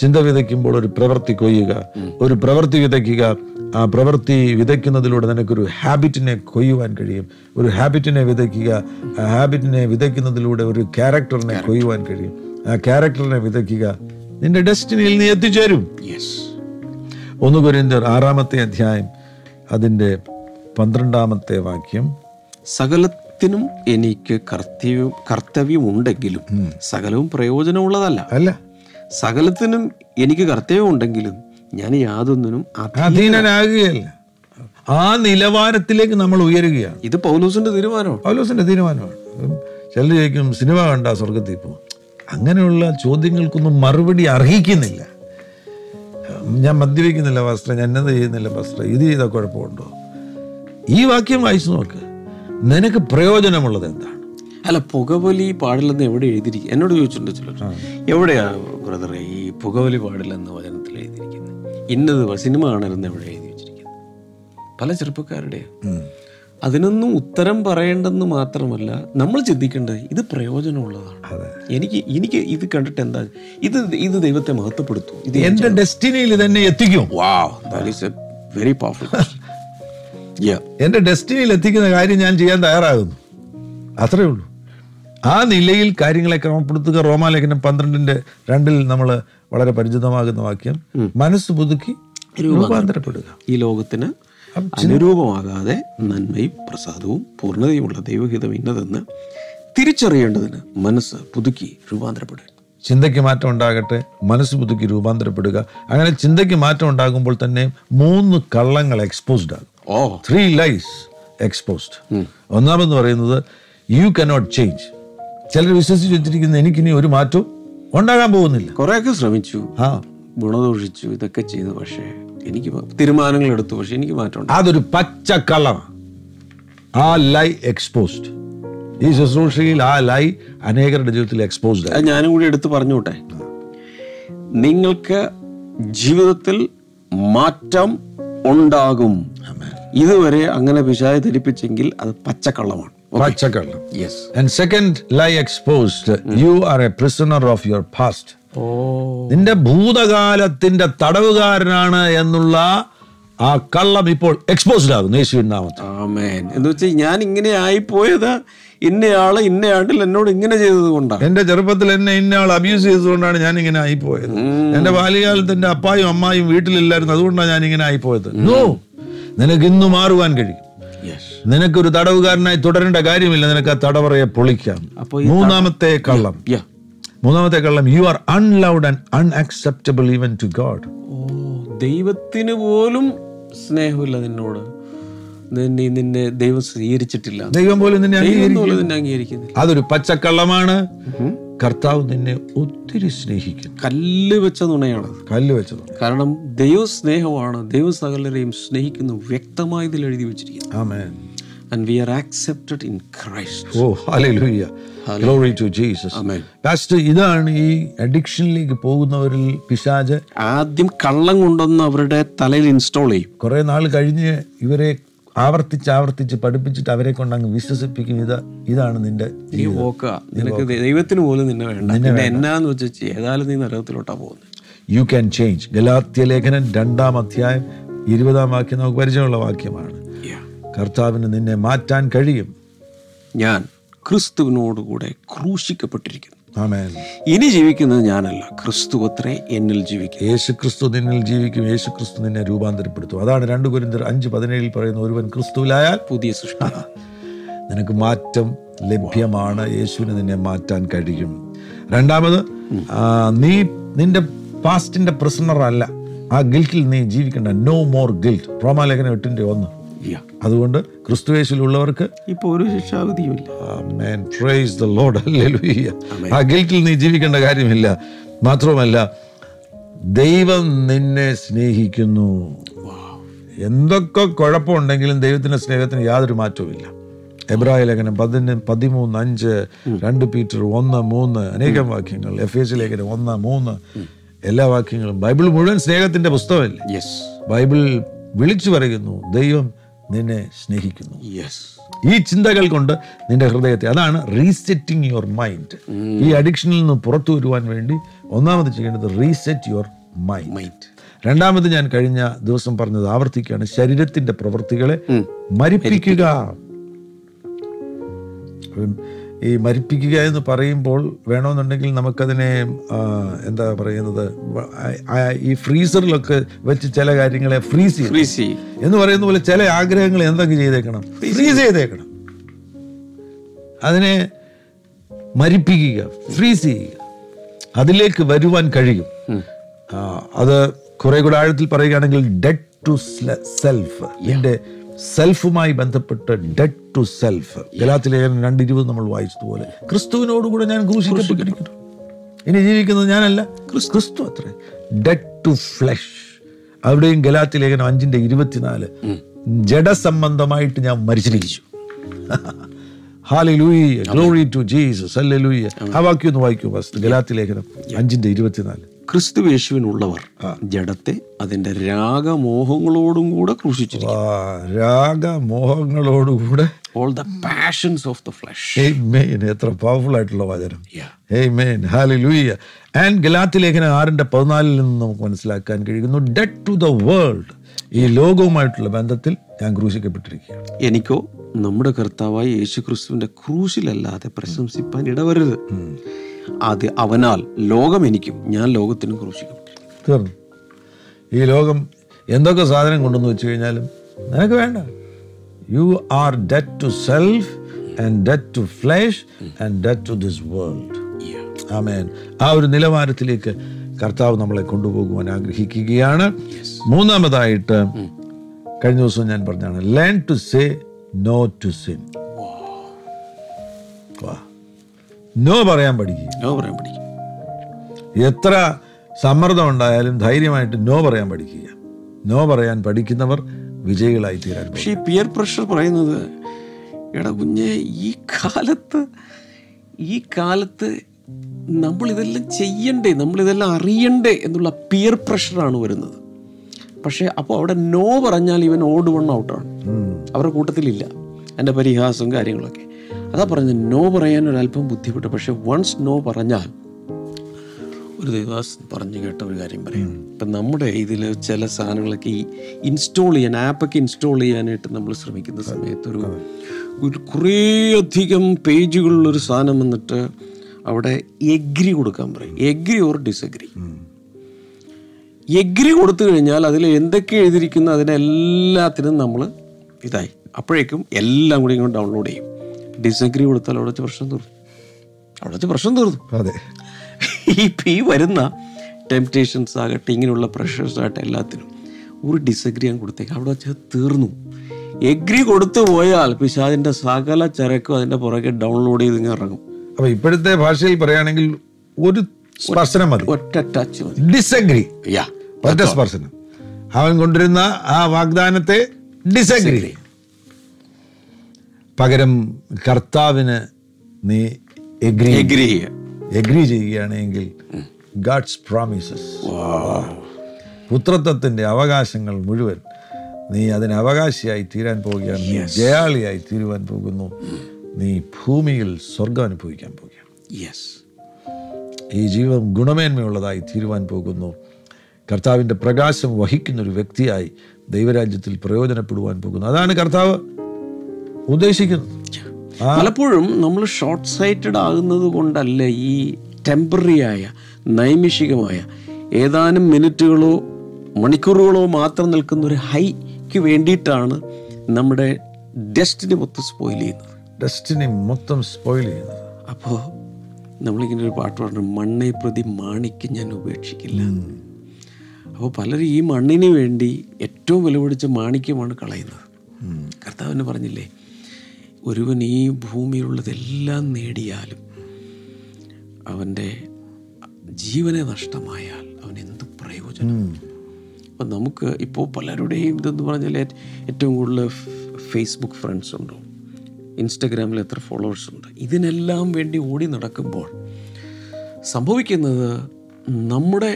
ചിന്ത വിതയ്ക്കുമ്പോൾ ഒരു പ്രവൃത്തി കൊയ്യുക. ഒരു പ്രവൃത്തി വിതയ്ക്കുക. ആ പ്രവൃത്തി വിതയ്ക്കുന്നതിലൂടെ നിനക്കൊരു ഹാബിറ്റിനെ കൊയ്യുവാൻ കഴിയും. ഒരു ഹാബിറ്റിനെ വിതയ്ക്കുക. ആ ഹാബിറ്റിനെ വിതയ്ക്കുന്നതിലൂടെ ഒരു ക്യാരക്ടറിനെ കൊയ്യുവാൻ കഴിയും. ആ ക്യാരക്ടറിനെ വിതയ്ക്കുക. നിന്റെ ഡെസ്റ്റിനിയിൽ നീ എത്തിച്ചേരും. ഒന്ന് കൊരിന്ത്യർ ആറാമത്തെ അധ്യായം അതിൻ്റെ പന്ത്രണ്ടാമത്തെ വാക്യം, സകലത്തിനും എനിക്ക് കർത്തവ്യം കർത്തവ്യമുണ്ടെങ്കിലും സകലവും പ്രയോജനമുള്ളതല്ല അല്ല സകലത്തിനും എനിക്ക് കർത്തവ്യമുണ്ടെങ്കിലും ഞാൻ യാതൊന്നിനും അധീനനാകുകയല്ല. ആ നിലവാരത്തിലേക്ക് നമ്മൾ ഉയരുകയാണ്. ഇത് പൗലോസിന്റെ തീരുമാനമാണ്. പൗലോസിന്റെ തീരുമാനമാണ്. ചിലർ ചോദിക്കും സിനിമ കണ്ട സ്വർഗത്തിൽ പോകും. അങ്ങനെയുള്ള ചോദ്യങ്ങൾക്കൊന്നും മറുപടി അർഹിക്കുന്നില്ല. ഞാൻ മദ്യപിക്കുന്നില്ല വസ്ത്ര, ഞാൻ എന്നത് ചെയ്യുന്നില്ല വസ്ത്ര, ഇത് ചെയ്താൽ കുഴപ്പമുണ്ടോ? ഈ വാക്യം വായിച്ചു നോക്ക്. നിനക്ക് പ്രയോജനമുള്ളത് എന്താണ്? അല്ല, പുകവലി പാടില്ലെന്ന് എവിടെ എഴുതിയിരിക്കും? എന്നോട് ചോദിച്ചിട്ടുണ്ട് ചിലർ, എവിടെയാ ബ്രദറെ ഈ പുകവലി പാടില്ലെന്ന് വചനത്തിൽ എഴുതിയിരിക്കുന്നത്? ഇന്നത് സിനിമ കാണരുതെന്ന് എവിടെ എഴുതി വെച്ചിരിക്കുന്നത്? പല ചെറുപ്പക്കാരുടെയാണ്. അതിനൊന്നും ഉത്തരം പറയേണ്ടെന്ന് മാത്രമല്ല, നമ്മൾ ചിന്തിക്കേണ്ടത് ഇത് പ്രയോജനമുള്ളതാണ്. എനിക്ക് എനിക്ക് ഇത് കണ്ടിട്ട് എന്താ ഇത് ഇത് ദൈവത്തെ മഹത്വപ്പെടുത്തും. ഇത് എൻ്റെ ഡെസ്റ്റിനിയിൽ തന്നെ എത്തിക്കും. Wow, that is a very powerful. എൻ്റെ ഡെസ്റ്റിനിയിൽ എത്തിക്കുന്ന കാര്യം ഞാൻ ചെയ്യാൻ തയ്യാറാകുന്നു. അത്രയേ ഉള്ളൂ. ആ നിലയിൽ കാര്യങ്ങളെ ക്രമപ്പെടുത്തുക. റോമാലേഖനം പന്ത്രണ്ടിന്റെ രണ്ടിൽ നമ്മൾ വളരെ പരിചിതമാകുന്ന വാക്യം, മനസ്സ് പുതുക്കി രൂപാന്തരപ്പെടുക, ഈ ലോകത്തിന് അനുരൂപമാകാതെ നന്മയും പ്രസാദവും പൂർണ്ണതയുമുള്ള ദൈവഹിതം ഇന്നതെന്ന് തിരിച്ചറിയേണ്ടതിന് മനസ്സ് പുതുക്കി രൂപാന്തരപ്പെടുക. ചിന്തയ്ക്ക് മാറ്റം ഉണ്ടാകട്ടെ, മനസ്സ് പുതുക്കി രൂപാന്തരപ്പെടുക. അങ്ങനെ ചിന്തയ്ക്ക് മാറ്റം ഉണ്ടാകുമ്പോൾ തന്നെ മൂന്ന് കള്ളങ്ങൾ എക്സ്പോസ്ഡ് ആകും. Oh three lies exposed. ഒന്നാമെന്ന് പറയുന്നത് You cannot change. ചിലർ വിശ്വസിച്ച് വെച്ചിരിക്കുന്നത് എനിക്കിനി ഒരു മാറ്റവും ഉണ്ടാകാൻ പോകുന്നില്ല. കുറെയൊക്കെ ശ്രമിച്ചു, ആ ഗുണദോഷിച്ചു, ഇതൊക്കെ ചെയ്തു. പക്ഷേ എനിക്ക് തീരുമാനങ്ങൾ എടുത്തു, പക്ഷെ എനിക്ക് മാറ്റമുണ്ട്. അതൊരു പച്ചക്കള്ളമാണ്. ആ ലൈ എക്സ്പോസ്ഡ്, ഈ ശുശ്രൂഷയിൽ ആ ലൈ അനേകരുടെ ജീവിതത്തിൽ എക്സ്പോസ്ഡ് ആയി. ഞാനും കൂടി എടുത്ത് പറഞ്ഞോട്ടെ, നിങ്ങൾക്ക് ജീവിതത്തിൽ മാറ്റം ഉണ്ടാകും. ഇതുവരെ അങ്ങനെ പിശാച് ധരിപ്പിച്ചെങ്കിൽ അത് പച്ചക്കള്ളമാണ്. പച്ചക്കള്ളം. Yes. And second lie exposed, you are a prisoner of your past. നിന്റെ ഭൂതകാലത്തിന്റെ തടവുകാരനാണ് എന്നുള്ള ആ കള്ളം ഇപ്പോൾ എക്സ്പോസ്ഡ് ആകുന്നു യേശുവിൻ നാമത്തിൽ. ആമേൻ. എന്ന് വെച്ചാൽ ഞാൻ ഇങ്ങനെ ആയിപ്പോയത് ഇന്നയാള് ഇന്നയാണ്ടിൽ എന്നോട് ഇങ്ങനെ ചെയ്തത് കൊണ്ടാണ്, എന്റെ ചെറുപ്പത്തിൽ എന്നെ ഇന്നയാൾ അബ്യൂസ് ചെയ്തതുകൊണ്ടാണ് ഞാൻ ഇങ്ങനെ ആയിപ്പോയത്, എന്റെ ബാല്യകാലത്ത് എന്റെ അപ്പായും അമ്മായും വീട്ടിലില്ലായിരുന്നു അതുകൊണ്ടാണ് ഞാൻ ഇങ്ങനെ ആയിപ്പോയത്. നോ, നിനക്ക് ഇന്ന് മാറുവാൻ കഴിയും. നിനക്കൊരു തടവുകാരനായി തുടരേണ്ട കാര്യമില്ല, നിനക്ക് ആ തടവറയെ പൊളിക്കാം. മൂന്നാമത്തെ കള്ളം, മൂന്നാമത്തെ കള്ളം, you are unloved and unacceptable even to God. ദൈവത്തിന് പോലും സ്നേഹമില്ല നിന്നോട്, നിന്നെ ദൈവം സ്വീകരിച്ചിട്ടില്ല, ദൈവം പോലും നിന്നെ അംഗീകരിക്കുന്നില്ല. അതൊരു പച്ചക്കള്ളമാണ്. കർത്താവ് നിന്നെ ഒത്തിരി സ്നേഹിക്കും. കല്ല് വെച്ച നുണയാണ്, കല്ല് വെച്ച നുണ. കാരണം ദൈവ സ്നേഹമാണ്, ദൈവ സകലരെയും സ്നേഹിക്കുന്നു, വ്യക്തമായി ഇതിൽ എഴുതി വെച്ചിരിക്കുന്നു. ആമേൻ. And we are accepted in Christ. Oh, hallelujah. Hallelujah. Glory to Jesus. Amen. Pastor, ഇതാണ് ഈ അഡിക്ഷനിലേക്ക് പോകുന്നവരിൽ പിശാച് ആദ്യം കള്ളം കൊണ്ടൊന്ന് അവരുടെ തലയിൽ ഇൻസ്റ്റാൾ ചെയ്യും. കുറേ നാൾ കഴിഞ്ഞ് ഇവരെ ആവർത്തിച്ച് ആവർത്തിച്ച് പഠിപ്പിച്ചിട്ട് അവരെ കൊണ്ടങ്ങ് വിശ്വസിപ്പിക്കും, ഇത് ഇതാണ് നിന്റെ ഈ ഓക്ക, നിനക്ക് ദൈവത്തിന് പോലും നിന്നെ വേണ്ട, നിന്നെ എന്നാന്ന് വെച്ച് ഏതായാലും നീ നരകത്തിലോട്ടാ പോകുന്നത്. You can change. ഗലാത്യ ലേഖനം രണ്ടാം അധ്യായം ഇരുപതാം വാക്യം നമുക്ക് പരിചയമുള്ള വാക്യമാണ്. കർത്താവിന് നിന്നെ മാറ്റാൻ കഴിയും. ഞാൻ ക്രിസ്തുവിനോട് കൂടെ ക്രൂശിക്കപ്പെട്ടിരിക്കുന്നു. ആമേൻ. ഇനി ജീവിക്കുന്നത് ഞാനല്ല, ക്രിസ്തുവത്രേ എന്നിൽ ജീവിക്കുന്നു. യേശുക്രിസ്തു നിന്നിൽ ജീവിക്കും, യേശുക്രിസ്തു നിന്നെ രൂപാന്തരപ്പെടുത്തും. അതാണ് രണ്ട് കൊരിന്ത്യർ അഞ്ച് പതിനേഴിൽ പറയുന്ന, ഒരുവൻ ക്രിസ്തുവിലായാൽ പുതിയ സൃഷ്ടിയാണ്, നിനക്ക് മാറ്റം ലഭ്യമാണ്, യേശുവിന് നിന്നെ മാറ്റാൻ കഴിയും. രണ്ടാമത്, നീ നിന്റെ പാസ്റ്റിന്റെ പ്രിസണർ അല്ല, ആ ഗിൽറ്റിൽ നീ ജീവിക്കണ്ട. നോ മോർ ഗിൽറ്റ്, റോമാലേഖനം എട്ടിന്റെ ഒന്ന്. അതുകൊണ്ട് ക്രിസ്തുയേശുവിലുള്ളവർക്ക് ഇപ്പോൾ ഒരു ശിക്ഷാവിധിയുമില്ല. Amen. Praise the Lord. Hallelujah. ആ ഗിൽറ്റിൽ നീ ജീവിക്കേണ്ട കാര്യമില്ല. മാത്രമല്ല, ദൈവം നിന്നെ സ്നേഹിക്കുന്നു. എന്തൊക്കെ കുഴപ്പമുണ്ടെങ്കിലും ദൈവത്തിൻ്റെ സ്നേഹത്തിന് യാതൊരു മാറ്റവുമില്ല. എബ്രായ ലേഖനം പതിന് പതിമൂന്ന് അഞ്ച്, രണ്ട് പീറ്റർ ഒന്ന് മൂന്ന്, അനേകം വാക്യങ്ങൾ, എഫ് എസ് ലേഖനം ഒന്ന് മൂന്ന്, എല്ലാ വാക്യങ്ങളും. ബൈബിൾ മുഴുവൻ സ്നേഹത്തിൻ്റെ പുസ്തകമല്ലേ? യെസ്. ബൈബിൾ വിളിച്ചു പറയുന്നു, ദൈവം നിന്നെ സ്നേഹിക്കുന്നു. യെസ്. ഈ ചിന്തകൾ കൊണ്ട് നിന്റെ ഹൃദയത്തെ, അതാണ് റീസെറ്റിംഗ് യുവർ മൈൻഡ്. ഈ അഡിക്ഷനിൽ നിന്ന് പുറത്തു വരുവാൻ വേണ്ടി ഒന്നാമത് ചെയ്യേണ്ടത് റീസെറ്റ് യുവർ മൈൻഡ്. രണ്ടാമത്, ഞാൻ കഴിഞ്ഞ ദിവസം പറഞ്ഞത് ആവർത്തിക്കുകയാണ്, ശരീരത്തിന്റെ പ്രവൃത്തികളെ മരിപ്പിക്കുക. ഈ മരിപ്പിക്കുക എന്ന് പറയുമ്പോൾ വേണമെന്നുണ്ടെങ്കിൽ നമുക്കതിനെ എന്താ പറയുന്നത്, ഈ ഫ്രീസറിലൊക്കെ വെച്ച് ചില കാര്യങ്ങളെ ഫ്രീസ് ചെയ്യും. ഫ്രീസ് ചെയ്യും എന്ന് പറയുന്ന പോലെ ചില ആഗ്രഹങ്ങൾ എന്തൊക്കെ ചെയ്തേക്കണം, ഫ്രീസ് ചെയ്തേക്കണം. അതിനെ മരിപ്പിക്കുക, ഫ്രീസ് ചെയ്യുക, അതിലേക്ക് വരുവാൻ കഴിയും. അത് കുറെ കൂടെ ആഴത്തിൽ പറയുകയാണെങ്കിൽ ഡെഡ് ടു സെൽഫ്, എൻ്റെ സെൽഫുമായി ബന്ധപ്പെട്ട് ഡെഡ് ടു സെൽഫ്. ഗലാത്യ ലേഖനം രണ്ട് ഇരുപത് നമ്മൾ വായിച്ചതുപോലെ ക്രിസ്തുവിനോടുകൂടെ ഞാൻ ക്രൂശിക്കപ്പെട്ടിരിക്കുന്നു, ഇനി ജീവിക്കുന്നത് ഞാനല്ല, ക്രിസ്തു അത്രേ. ഡെഡ് ടു ഫ്ലെഷ്, അവിടെയും ഗലാത്യ ലേഖനം അഞ്ചിന്റെ ഇരുപത്തിനാല്, ജഡസംബന്ധമായിട്ട് ഞാൻ മരിച്ചിരിക്കുന്നു. Hallelujah. Glory to Jesus. Hallelujah. ആ വാക്യം ഒന്ന് വായിക്കൂ. ഗലാത്യ ലേഖനം അഞ്ചിന്റെ ഇരുപത്തിനാല്, ക്രിസ്തു യേശുവിനുള്ളവർ ജഡത്തെ അതിന്റെ രാഗമോഹങ്ങളോടും കൂടെ ക്രൂശിച്ചിരിക്കുന്നു. രാഗമോഹങ്ങളോടുകൂടെ, all the passions of the flesh. Amen. എത്ര പവർഫുൾ ആയിട്ടുള്ള വചനം. Amen. Hallelujah. And ഗലാത്യ ലേഖനം ആറിന്റെ പതിനാലിൽ നിന്ന് നമുക്ക് മനസ്സിലാക്കാൻ കഴിയുന്നു, dead to the world, ഈ ലോകവുമായിട്ടുള്ള ബന്ധത്തിൽ ഞാൻ ക്രൂശിക്കപ്പെട്ടിരിക്കുകയാണ്. എനിക്കോ നമ്മുടെ കർത്താവായ യേശുക്രിസ്തുവിന്റെ ക്രൂശിലല്ലാതെ പ്രശംസിപ്പാൻ ഇടവരുത്. അത് അവനാൽ ലോകം എനിക്കും ഞാൻ ലോകത്തിനും ക്രൂശിക്കപ്പെട്ടു. തീർന്നു. ഈ ലോകം എന്തൊക്കെ സാധനം കൊണ്ടെന്ന് വെച്ച് കഴിഞ്ഞാലും നിനക്ക് വേണ്ട. You are dead to self and dead to flesh and dead to this world. Amen. ആ ഒരു നിലവാരത്തിലേക്ക് കർത്താവ് നമ്മളെ കൊണ്ടുപോകുവാൻ ആഗ്രഹിക്കുകയാണ്. മൂന്നാമതായിട്ട്, കഴിഞ്ഞ ദിവസം ഞാൻ പറഞ്ഞാണ്, learn to say no to sin. No പറയാൻ പഠിക്കുക. എത്ര സമ്മർദ്ദം ഉണ്ടായാലും ധൈര്യമായിട്ട് നോ പറയാൻ പഠിക്കുക. നോ പറയാൻ പഠിക്കുന്നവർ വിജയികളായി തീരാൻ. പക്ഷേ ഈ പിയർ പ്രഷർ പറയുന്നത്, എടാ കുഞ്ഞേ, ഈ കാലത്ത് ഈ കാലത്ത് നമ്മളിതെല്ലാം ചെയ്യണ്ടേ, നമ്മളിതെല്ലാം അറിയണ്ടേ എന്നുള്ള പിയർ പ്രഷറാണ് വരുന്നത്. പക്ഷേ അപ്പോൾ അവിടെ നോ പറഞ്ഞാൽ ഇവൻ ഓട് വൺ ഔട്ടാണ്, അവരുടെ കൂട്ടത്തിലില്ല. എൻ്റെ പരിഹാസവും കാര്യങ്ങളൊക്കെ അതാ പറഞ്ഞത്. നോ പറയാൻ ഒരല്പം ബുദ്ധിമുട്ട്, പക്ഷേ വൺസ് നോ പറഞ്ഞാൽ. ഒരു ദേവദാസ് പറഞ്ഞു കേട്ട ഒരു കാര്യം പറയും. ഇപ്പം നമ്മുടെ ഇതിൽ ചില സാധനങ്ങളൊക്കെ ഈ ഇൻസ്റ്റാൾ ചെയ്യാൻ, ആപ്പൊക്കെ ഇൻസ്റ്റാൾ ചെയ്യാനായിട്ട് നമ്മൾ ശ്രമിക്കുന്ന സമയത്തൊരു കുറേ അധികം പേജുകളിലൊരു സാധനം വന്നിട്ട് അവിടെ എഗ്രി കൊടുക്കാൻ പറയും. Agree or disagree. എഗ്രി കൊടുത്തു കഴിഞ്ഞാൽ അതിൽ എന്തൊക്കെ എഴുതിയിരിക്കുന്നു അതിനെല്ലാത്തിനും നമ്മൾ ഇതായി, അപ്പോഴേക്കും എല്ലാം കൂടി ഇങ്ങോട്ട് ഡൗൺലോഡ് ചെയ്യും. ഡിസഗ്രി കൊടുത്താൽ അവിടത്തെ പ്രശ്നം തീർന്നു, അവിടത്തെ പ്രശ്നം തീർന്നു. അതെ, ഈ പി വരുന്ന ടെംപ്റ്റേഷൻസ് ആകട്ടെ ഇങ്ങനെയുള്ള പ്രഷേഴ്സ് ആകട്ടെ എല്ലാത്തിനും ഒരു ഡിസഗ്രി ഞാൻ കൊടുത്തേക്കാം, അവിടെ വെച്ചാൽ തീർന്നു. എഗ്രി കൊടുത്തു പോയാൽ പക്ഷേ അതിൻ്റെ സകല ചരക്കും അതിൻ്റെ പുറകെ ഡൗൺലോഡ് ചെയ്ത് ഇങ്ങനെ ഇറങ്ങും. അപ്പോൾ ഇപ്പോഴത്തെ ഭാഷയിൽ പറയുകയാണെങ്കിൽ ഒരു സ്പർശനം മതി, ഒറ്റ ടച്ച് മതി. ഡിസഗ്രി, ഒറ്റ സ്പർശനം. അവൻ കൊണ്ടിരുന്ന ആ വാഗ്ദാനത്തെ ഡിസഗ്രി. പകരം കർത്താവിന് നീ എഗ്രി എഗ്രി എഗ്രി ചെയ്യുകയാണെങ്കിൽ ഗാഡ്സ് പ്രോമിസസ്, പുത്രത്വത്തിൻ്റെ അവകാശങ്ങൾ മുഴുവൻ നീ അതിന് അവകാശിയായി തീരാൻ പോവുകയാണ്. നീ ജയാളിയായി തീരുവാൻ പോകുന്നു. നീ ഭൂമിയിൽ സ്വർഗം അനുഭവിക്കാൻ പോവുകയാണ്. ഈ ജീവൻ ഗുണമേന്മയുള്ളതായി തീരുവാൻ പോകുന്നു. കർത്താവിൻ്റെ പ്രകാശം വഹിക്കുന്നൊരു വ്യക്തിയായി ദൈവരാജ്യത്തിൽ പ്രയോജനപ്പെടുവാൻ പോകുന്നു. അതാണ് കർത്താവ് ഉദ്ദേശിക്കുന്നത്. പലപ്പോഴും നമ്മൾ ഷോർട്ട് സൈറ്റഡ് ആകുന്നത് കൊണ്ടല്ല, ഈ ടെമ്പററി ആയ നൈമിഷികമായ ഏതാനും മിനിറ്റുകളോ മണിക്കൂറുകളോ മാത്രം നിൽക്കുന്ന ഒരു ഹൈക്ക് വേണ്ടിയിട്ടാണ് നമ്മുടെ ഡെസ്റ്റിനി മൊത്തം സ്പോയിൽ ചെയ്യുന്നത് ഡെസ്റ്റിനി മൊത്തം സ്പോയിൽ ചെയ്യുന്നത് അപ്പോൾ നമ്മളിങ്ങനെ ഒരു പാട്ട് പറഞ്ഞു, മണ്ണെ പ്രതി മാണിക്ക് ഞാൻ ഉപേക്ഷിക്കില്ല. അപ്പോൾ പലരും ഈ മണ്ണിന് വേണ്ടി ഏറ്റവും വില പിടിച്ച മാണിക്യമാണ് കളയുന്നത്. കർത്താവിന് പറഞ്ഞില്ലേ, ഒരുവൻ ഈ ഭൂമിയിലുള്ളതെല്ലാം നേടിയാലും അവൻ്റെ ജീവനെ നഷ്ടമായാൽ അവൻ എന്ത് പ്രയോജനം? അപ്പം നമുക്ക് ഇപ്പോൾ പലരുടെയും ഇതെന്ന് പറഞ്ഞാൽ ഏറ്റവും കൂടുതൽ ഫേസ്ബുക്ക് ഫ്രണ്ട്സ് ഉണ്ടോ, ഇൻസ്റ്റഗ്രാമിൽ എത്ര ഫോളോവേഴ്സ് ഉണ്ട്, ഇതിനെല്ലാം വേണ്ടി ഓടി നടക്കുമ്പോൾ സംഭവിക്കുന്നത് നമ്മുടെ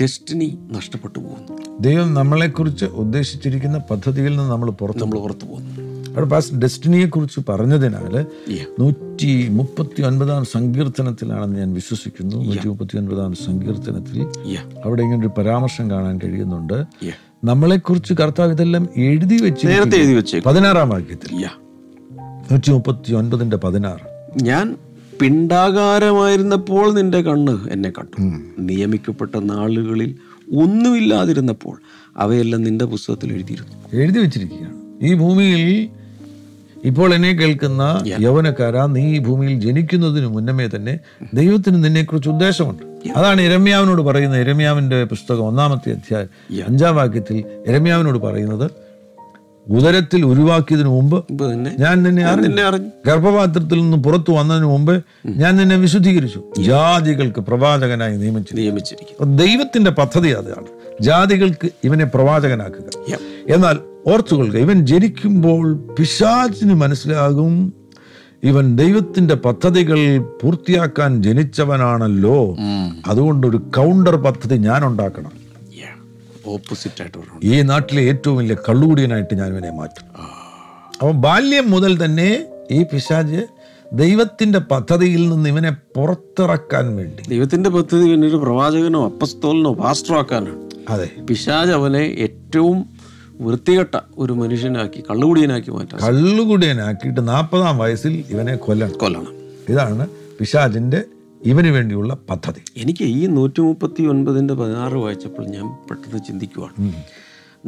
ഡെസ്റ്റിനി നഷ്ടപ്പെട്ടു പോകുന്നു. ദൈവം നമ്മളെക്കുറിച്ച് ഉദ്ദേശിച്ചിരിക്കുന്ന പദ്ധതിയിൽ നിന്ന് നമ്മൾ പുറത്ത് നമ്മൾ പുറത്തു പോകുന്നു. അവിടെ പാസ്റ്റ് ഡെസ്റ്റിനിയെ കുറിച്ച് പറഞ്ഞതിനാൽ നൂറ്റി മുപ്പത്തി ഒൻപതാം സങ്കീർത്തനത്തിലാണെന്ന് ഞാൻ വിശ്വസിക്കുന്നു. നൂറ്റി മുപ്പത്തി ഒൻപതാം സങ്കീർത്തനത്തിൽ അവിടെ ഇങ്ങനൊരു പരാമർശം കാണാൻ കഴിയുന്നുണ്ട്. നമ്മളെക്കുറിച്ച് കർത്താവ് ഇതെല്ലാം എഴുതി വെച്ച് പതിനാറാം വാക്യത്തിൽ, നൂറ്റി മുപ്പത്തി ഒൻപതിന്റെ പതിനാറ്, ഞാൻ പിണ്ടാകാരമായിരുന്നപ്പോൾ നിന്റെ കണ്ണ് എന്നെ കണ്ടു, നിയമിക്കപ്പെട്ട നാളുകളിൽ ഒന്നുമില്ലാതിരുന്നപ്പോൾ അവയെല്ലാം നിന്റെ പുസ്തകത്തിൽ എഴുതിയിരുന്നു എഴുതി വെച്ചിരിക്കുകയാണ്. ഈ ഭൂമിയിൽ ഇപ്പോൾ എന്നെ കേൾക്കുന്ന യൗവനക്കാരാ, നീ ഈ ഭൂമിയിൽ ജനിക്കുന്നതിന് മുന്നമേ തന്നെ ദൈവത്തിന് നിന്നെക്കുറിച്ച് ഉദ്ദേശമുണ്ട്. അതാണ് യിരെമ്യാവിനോട് പറയുന്നത്. യിരെമ്യാവിൻ്റെ പുസ്തകം ഒന്നാമത്തെ അധ്യായം അഞ്ചാം വാക്യത്തിൽ യിരെമ്യാവിനോട് പറയുന്നത്, ഉദരത്തിൽ ഉരുവാക്കിയതിനു മുമ്പ് ഞാൻ നിന്നെ അറിഞ്ഞു, ഗർഭപാത്രത്തിൽ നിന്ന് പുറത്തു വന്നതിന് മുമ്പ് ഞാൻ നിന്നെ വിശുദ്ധീകരിച്ചു, ജാതികൾക്ക് പ്രവാചകനായി നിയമിച്ചു നിയമിച്ചിരിക്കുന്നു. ദൈവത്തിന്റെ പദ്ധതി അതാണ്, ജാതികൾക്ക് ഇവനെ പ്രവാചകനാക്കുക. എന്നാൽ ഓർത്തുകൊള്ളുക, ഇവൻ ജനിക്കുമ്പോൾ പിശാചിന് മനസ്സിലാകും ഇവൻ ദൈവത്തിന്റെ പദ്ധതികൾ പൂർത്തിയാക്കാൻ ജനിച്ചവനാണല്ലോ, അതുകൊണ്ടൊരു കൗണ്ടർ പദ്ധതി ഞാൻ ഉണ്ടാക്കണം. ഈ നാട്ടിലെ ഏറ്റവും വലിയ കള്ളുകൂടിയനായിട്ട് ഞാൻ ഇവനെ മാറ്റും. അപ്പം ബാല്യം മുതൽ തന്നെ ഈ പിശാച് ദൈവത്തിന്റെ പദ്ധതിയിൽ നിന്ന് ഇവനെ പുറത്തിറക്കാൻ വേണ്ടി, ദൈവത്തിന്റെ പദ്ധതി ഇവനൊരു പ്രവാചകനോ അപ്പസ്തോലനോ പാസ്റ്ററോ ആക്കാനാണ്. അതെ, പിശാച് അവനെ ഏറ്റവും വൃത്തികെട്ട ഒരു മനുഷ്യനാക്കി കള്ളുകുടിയനാക്കി മാറ്റാം. കള്ളുകുടിയനാക്കിയിട്ട് നാൽപ്പതാം വയസ്സിൽ ഇവനെ കൊല്ലണം കൊല്ലണം ഇതാണ് പിശാചിൻ്റെ ഇവന് വേണ്ടിയുള്ള പദ്ധതി. എനിക്ക് ഈ നൂറ്റി മുപ്പത്തി ഒൻപതിൻ്റെ പതിനാറ് വായിച്ചപ്പോൾ ഞാൻ പെട്ടെന്ന് ചിന്തിക്കുവാണ്,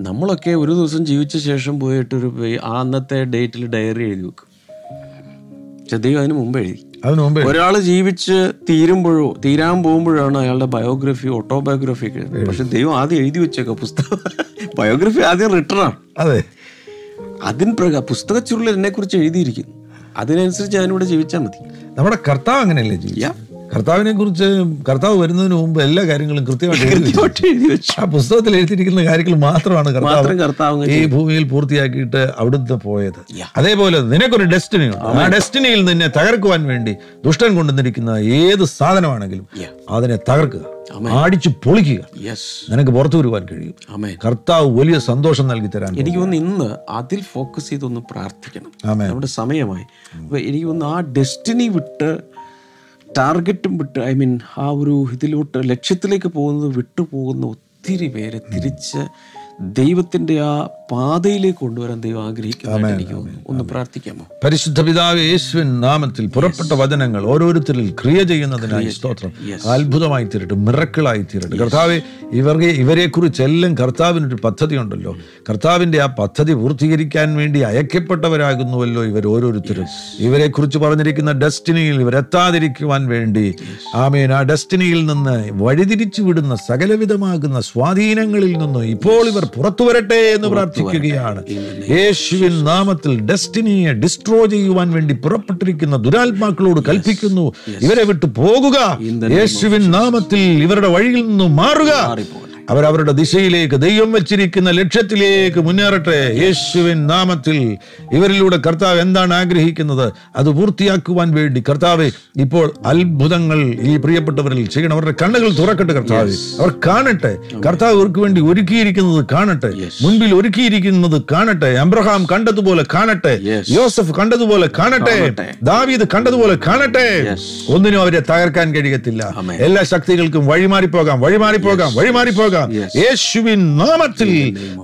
നമ്മളൊക്കെ ഒരു ദിവസം ജീവിച്ച ശേഷം പോയിട്ടൊരു ആ അന്നത്തെ ഡേറ്റിൽ ഡയറി എഴുതി വെക്കും. ചതയും അതിന് മുമ്പ് എഴുതി. ഒരാൾ ജീവിച്ച് തീരുമ്പോഴോ തീരാൻ പോകുമ്പോഴാണ് അയാളുടെ ബയോഗ്രഫി ഓട്ടോബയോഗ്രഫി ഒക്കെ എഴുതുന്നത്. പക്ഷെ ദൈവം ആദ്യം എഴുതി വെച്ചേക്കാം. പുസ്തകം ബയോഗ്രഫി ആദ്യം റിട്ടേണാണ്. അതെ, അതിന് പ്രകാ പുസ്തക ചുരുളിൽ എന്നെ കുറിച്ച് എഴുതിയിരിക്കുന്നു, അതിനനുസരിച്ച് ഞാനിവിടെ ജീവിച്ചാൽ മതി. നമ്മുടെ കർത്താവ് അങ്ങനെയല്ലേ ജീവിക്കുക? കർത്താവിനെ കുറിച്ച് കർത്താവ് വരുന്നതിന് മുമ്പ് എല്ലാ കാര്യങ്ങളും കൃത്യമായിട്ട് എഴുതി വെച്ചു. ആ പുസ്തകത്തിൽ എഴുതിയിരിക്കുന്ന കാര്യങ്ങൾ മാത്രമാണ് കർത്താവ് ഈ ഭൂമിയിൽ പൂർത്തിയാക്കിയിട്ട് അവിടുന്ന് പോയത്. അതേപോലെ നിനക്കൊരു ഡെസ്റ്റിനി ഉണ്ട്. ആ ഡെസ്റ്റിനിയിൽ നിന്നെ തകർക്കുവാൻ വേണ്ടി ദുഷ്ടൻ കൊണ്ടുവന്നിരിക്കുന്ന ഏത് സാധനമാണെങ്കിലും അതിനെ തകർക്കുക, അടിച്ചു പൊളിക്കുക. നിനക്ക് പുറത്തു വരുവാൻ കഴിയും. കർത്താവ് വലിയ സന്തോഷം നൽകി തരാൻ. എനിക്ക് തോന്നുന്നു ഇന്ന് അതിൽ ഫോക്കസ് ചെയ്തൊന്ന് പ്രാർത്ഥിക്കണം. നമ്മുടെ സമയമായി. എനിക്ക് തോന്നുന്നു ആ ഡെസ്റ്റിനി വിട്ട്, ടാർഗറ്റും വിട്ട്, ഐ മീൻ ആ ഒരു ഇതിലോട്ട്, ലക്ഷ്യത്തിലേക്ക് പോകുന്നത് വിട്ടുപോകുന്ന ഒത്തിരി പേരെ തിരിച്ച് ദൈവത്തിന്റെ ആ പാതയിലേക്ക് കൊണ്ടുവരാൻ ദൈവം ആഗ്രഹിക്കുന്നു. ഒന്ന് പ്രാർത്ഥിക്കാമോ? പരിശുദ്ധ പിതാവേ, യേശുവിൻ നാമത്തിൽ പുറപ്പെട്ട വചനങ്ങൾ ഓരോരുത്തരിൽ ക്രിയ ചെയ്യുന്നതിനായി സ്തോത്രം. അത്ഭുതമായി തീരട്ടെ, മിറക്കിളായി തീരട്ടെ കർത്താവെ. ഇവർക്ക് ഇവരെ കുറിച്ചെല്ലാം കർത്താവിനൊരു പദ്ധതി ഉണ്ടല്ലോ. കർത്താവിൻ്റെ ആ പദ്ധതി പൂർത്തീകരിക്കാൻ വേണ്ടി അയക്കപ്പെട്ടവരാകുന്നുവല്ലോ ഇവർ ഓരോരുത്തരും. ഇവരെ കുറിച്ച് പറഞ്ഞിരിക്കുന്ന ഡെസ്റ്റിനിയിൽ ഇവരെത്താതിരിക്കുവാൻ വേണ്ടി ആമേൻ, ആ ഡെസ്റ്റിനിയിൽ നിന്ന് വഴിതിരിച്ചു വിടുന്ന സകലവിധമാകുന്ന സ്വാധീനങ്ങളിൽ നിന്നും ഇപ്പോൾ ഇവർ പുറത്തു വരട്ടെ എന്ന് പ്രാർത്ഥിക്കുകയാണ്. യേശുവിൻ നാമത്തിൽ ഡെസ്റ്റിനിയെ ഡിസ്ട്രോയ് ചെയ്യുവാൻ വേണ്ടി പുറപ്പെട്ടിരിക്കുന്ന ദുരാത്മാക്കളോട് കൽപ്പിക്കുന്നു, ഇവരെ വിട്ടു പോകുക. യേശുവിൻ നാമത്തിൽ ഇവരുടെ വഴിയിൽ നിന്ന് മാറുക. അവരവരുടെ ദിശയിലേക്ക്, ദൈവം വെച്ചിരിക്കുന്ന ലക്ഷ്യത്തിലേക്ക് മുന്നേറട്ടെ. യേശുവിൻ നാമത്തിൽ ഇവരിലൂടെ കർത്താവ് എന്താണ് ആഗ്രഹിക്കുന്നത് അത് പൂർത്തിയാക്കുവാൻ വേണ്ടി കർത്താവെ ഇപ്പോൾ അത്ഭുതങ്ങൾ ഈ പ്രിയപ്പെട്ടവരിൽ ചെയ്യണം. അവരുടെ കണ്ണുകൾ തുറക്കട്ടെ കർത്താവെ. അവർ കാണട്ടെ കർത്താവ് അവർക്ക് വേണ്ടി ഒരുക്കിയിരിക്കുന്നത് കാണട്ടെ, മുൻപിൽ ഒരുക്കിയിരിക്കുന്നത് കാണട്ടെ. അബ്രഹാം കണ്ടതുപോലെ കാണട്ടെ, യോസഫ് കണ്ടതുപോലെ കാണട്ടെ, ദാവീദ് കണ്ടതുപോലെ കാണട്ടെ. ഒന്നിനും അവരെ തകർക്കാൻ കഴിയത്തില്ല. എല്ലാ ശക്തികൾക്കും വഴിമാറിപ്പോകാം, വഴിമാറിപ്പോകാം, വഴിമാറിപ്പോകാം. യേശുവിൻ നാമത്തിൽ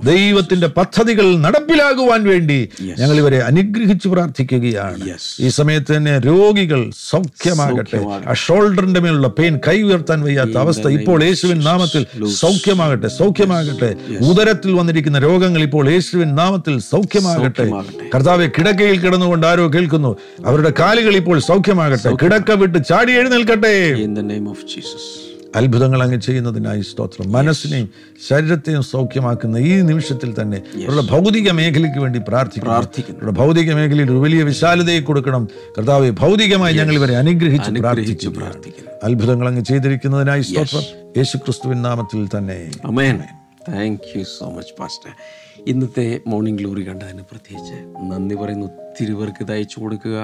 ദൈവത്തിന്റെ പദ്ധതികൾ നടപ്പിലാകുവാൻ വേണ്ടി ഞങ്ങൾ ഇവരെ അനുഗ്രഹിച്ചു പ്രാർത്ഥിക്കുകയാണ്. ഈ സമയത്ത് തന്നെ രോഗികൾ സൗഖ്യമാകട്ടെ. ആ ഷോൾഡറിന്റെ മേലുള്ള പെയിൻ, കൈ ഉയർത്താൻ വയ്യാത്ത അവസ്ഥ ഇപ്പോൾ യേശുവിൻ നാമത്തിൽ സൗഖ്യമാകട്ടെ, സൗഖ്യമാകട്ടെ. ഉദരത്തിൽ വന്നിരിക്കുന്ന രോഗങ്ങൾ ഇപ്പോൾ യേശുവിൻ നാമത്തിൽ സൗഖ്യമാകട്ടെ കർത്താവെ. കിടക്കയിൽ കിടന്നുകൊണ്ട് ആരോ കേൾക്കുന്നു, അവരുടെ കാലുകൾ ഇപ്പോൾ സൗഖ്യമാകട്ടെ, കിടക്ക വിട്ട് ചാടി എഴുന്നേൽക്കട്ടെ. അത്ഭുതങ്ങൾ അങ്ങ് ചെയ്യുന്നതിനായി സ്തോത്രം. മനസ്സിനെയും ശരീരത്തെയും സൗഖ്യമാക്കുന്ന ഈ നിമിഷത്തിൽ തന്നെ അവരുടെ ഭൗതിക മേഖലയ്ക്ക് വേണ്ടി പ്രാർത്ഥിക്കണം. അവരുടെ ഭൗതിക മേഖലയിൽ ഒരു വലിയ വിശാലതയെ കൊടുക്കണം കർത്താവെ. ഭൗതികമായി ഞങ്ങൾ ഇവരെ അനുഗ്രഹിച്ച് പ്രാർത്ഥിച്ചു പ്രാർത്ഥിക്കണം. അത്ഭുതങ്ങൾ അങ്ങ് ചെയ്തിരിക്കുന്നതിനായി സ്തോത്രം. യേശുക്രിസ്തുവിൻ നാമത്തിൽ തന്നെ amen. Thank you so much pastor. ഇന്നത്തെ മോർണിംഗ് ഗ്ലോറി കണ്ടതിന് പ്രത്യേകിച്ച് നന്ദി പറയുന്നു. ഒത്തിരി പേർക്ക് ഇത് അയച്ചു കൊടുക്കുക.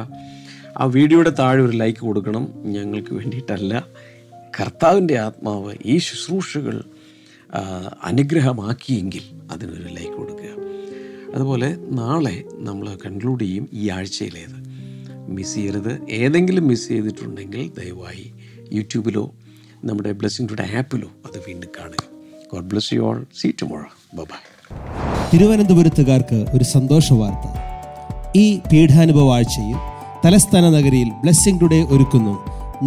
ആ വീഡിയോയുടെ താഴെ ഒരു ലൈക്ക് കൊടുക്കണം. ഞങ്ങൾക്ക് വേണ്ടിയിട്ടല്ല, കർത്താവിൻ്റെ ആത്മാവ് ഈ ശുശ്രൂഷകൾ അനുഗ്രഹമാക്കിയെങ്കിൽ അതിനൊരു ലൈക്ക് കൊടുക്കുക. അതുപോലെ നാളെ നമ്മൾ കൺക്ലൂഡ് ചെയ്യും ഈ ആഴ്ചയിലേത്. മിസ് ചെയ്യരുത്. ഏതെങ്കിലും മിസ് ചെയ്തിട്ടുണ്ടെങ്കിൽ ദയവായി യൂട്യൂബിലോ നമ്മുടെ ബ്ലെസ്സിംഗ് ടുഡേ ആപ്പിലോ അത് വീണ്ടും കാണുക. God bless you all. See tomorrow. Bye. തിരുവനന്തപുരത്തുകാർക്ക് ഒരു സന്തോഷ വാർത്ത. ഈ പീഠാനുഭവ ആഴ്ചയിൽ തലസ്ഥാന നഗരിയിൽ ബ്ലെസ്സിംഗ് ടുഡേ ഒരുക്കുന്നു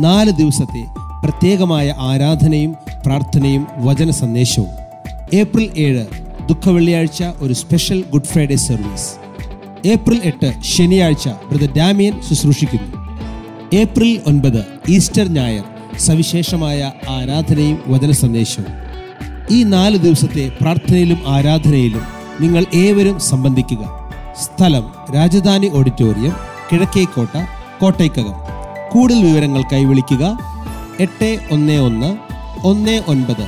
നാല് ദിവസത്തെ പ്രത്യേകമായ ആരാധനയും പ്രാർത്ഥനയും വചന സന്ദേശവും. ഏപ്രിൽ ഏഴ് ദുഃഖവെള്ളിയാഴ്ച ഒരു special good Friday service. April എട്ട് ശനിയാഴ്ച ബ്രദർ ഡാമിയൻ ശുശ്രൂഷിക്കുന്നു. ഏപ്രിൽ ഒൻപത് ഈസ്റ്റർ ഞായർ സവിശേഷമായ ആരാധനയും വചന സന്ദേശവും. ഈ നാല് ദിവസത്തെ പ്രാർത്ഥനയിലും ആരാധനയിലും നിങ്ങൾ ഏവരും സംബന്ധിക്കുക. സ്ഥലം രാജധാനി ഓഡിറ്റോറിയം, കിഴക്കേക്കോട്ട, കോട്ടയ്ക്കകം. കൂടുതൽ വിവരങ്ങൾ കൈവിളിക്കുക എട്ട് ഒന്ന് ഒന്ന് ഒന്ന് ഒൻപത്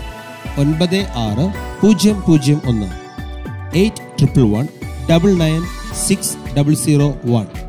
ഒൻപത് ആറ് പൂജ്യം പൂജ്യം ഒന്ന് eight triple one double nine six double zero one.